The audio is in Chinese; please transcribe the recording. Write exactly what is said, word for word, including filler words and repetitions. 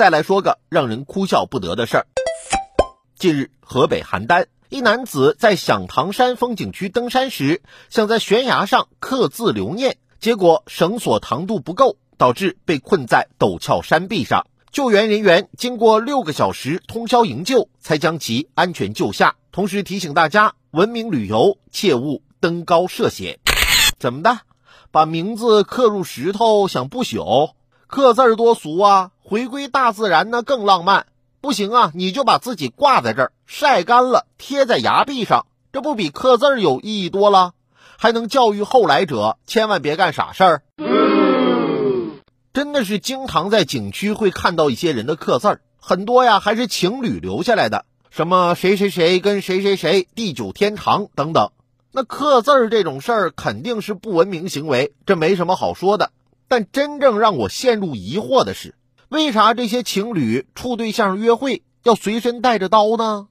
再来说个让人哭笑不得的事儿。近日，河北邯郸一男子在响堂山风景区登山时，想在悬崖上刻字留念，结果绳索长度不够，导致被困在陡峭山壁上。救援人员经过六个小时通宵营救，才将其安全救下。同时提醒大家，文明旅游，切勿登高涉险。怎么的？把名字刻入石头想不朽？刻字多俗啊，回归大自然呢更浪漫。不行啊，你就把自己挂在这儿，晒干了贴在崖壁上，这不比刻字有意义多了？还能教育后来者千万别干傻事儿。真的是经常在景区会看到一些人的刻字儿，很多呀还是情侣留下来的，什么谁谁谁跟谁谁谁地久天长等等。那刻字儿这种事儿肯定是不文明行为，这没什么好说的。但真正让我陷入疑惑的是，为啥这些情侣处对象约会要随身带着刀呢？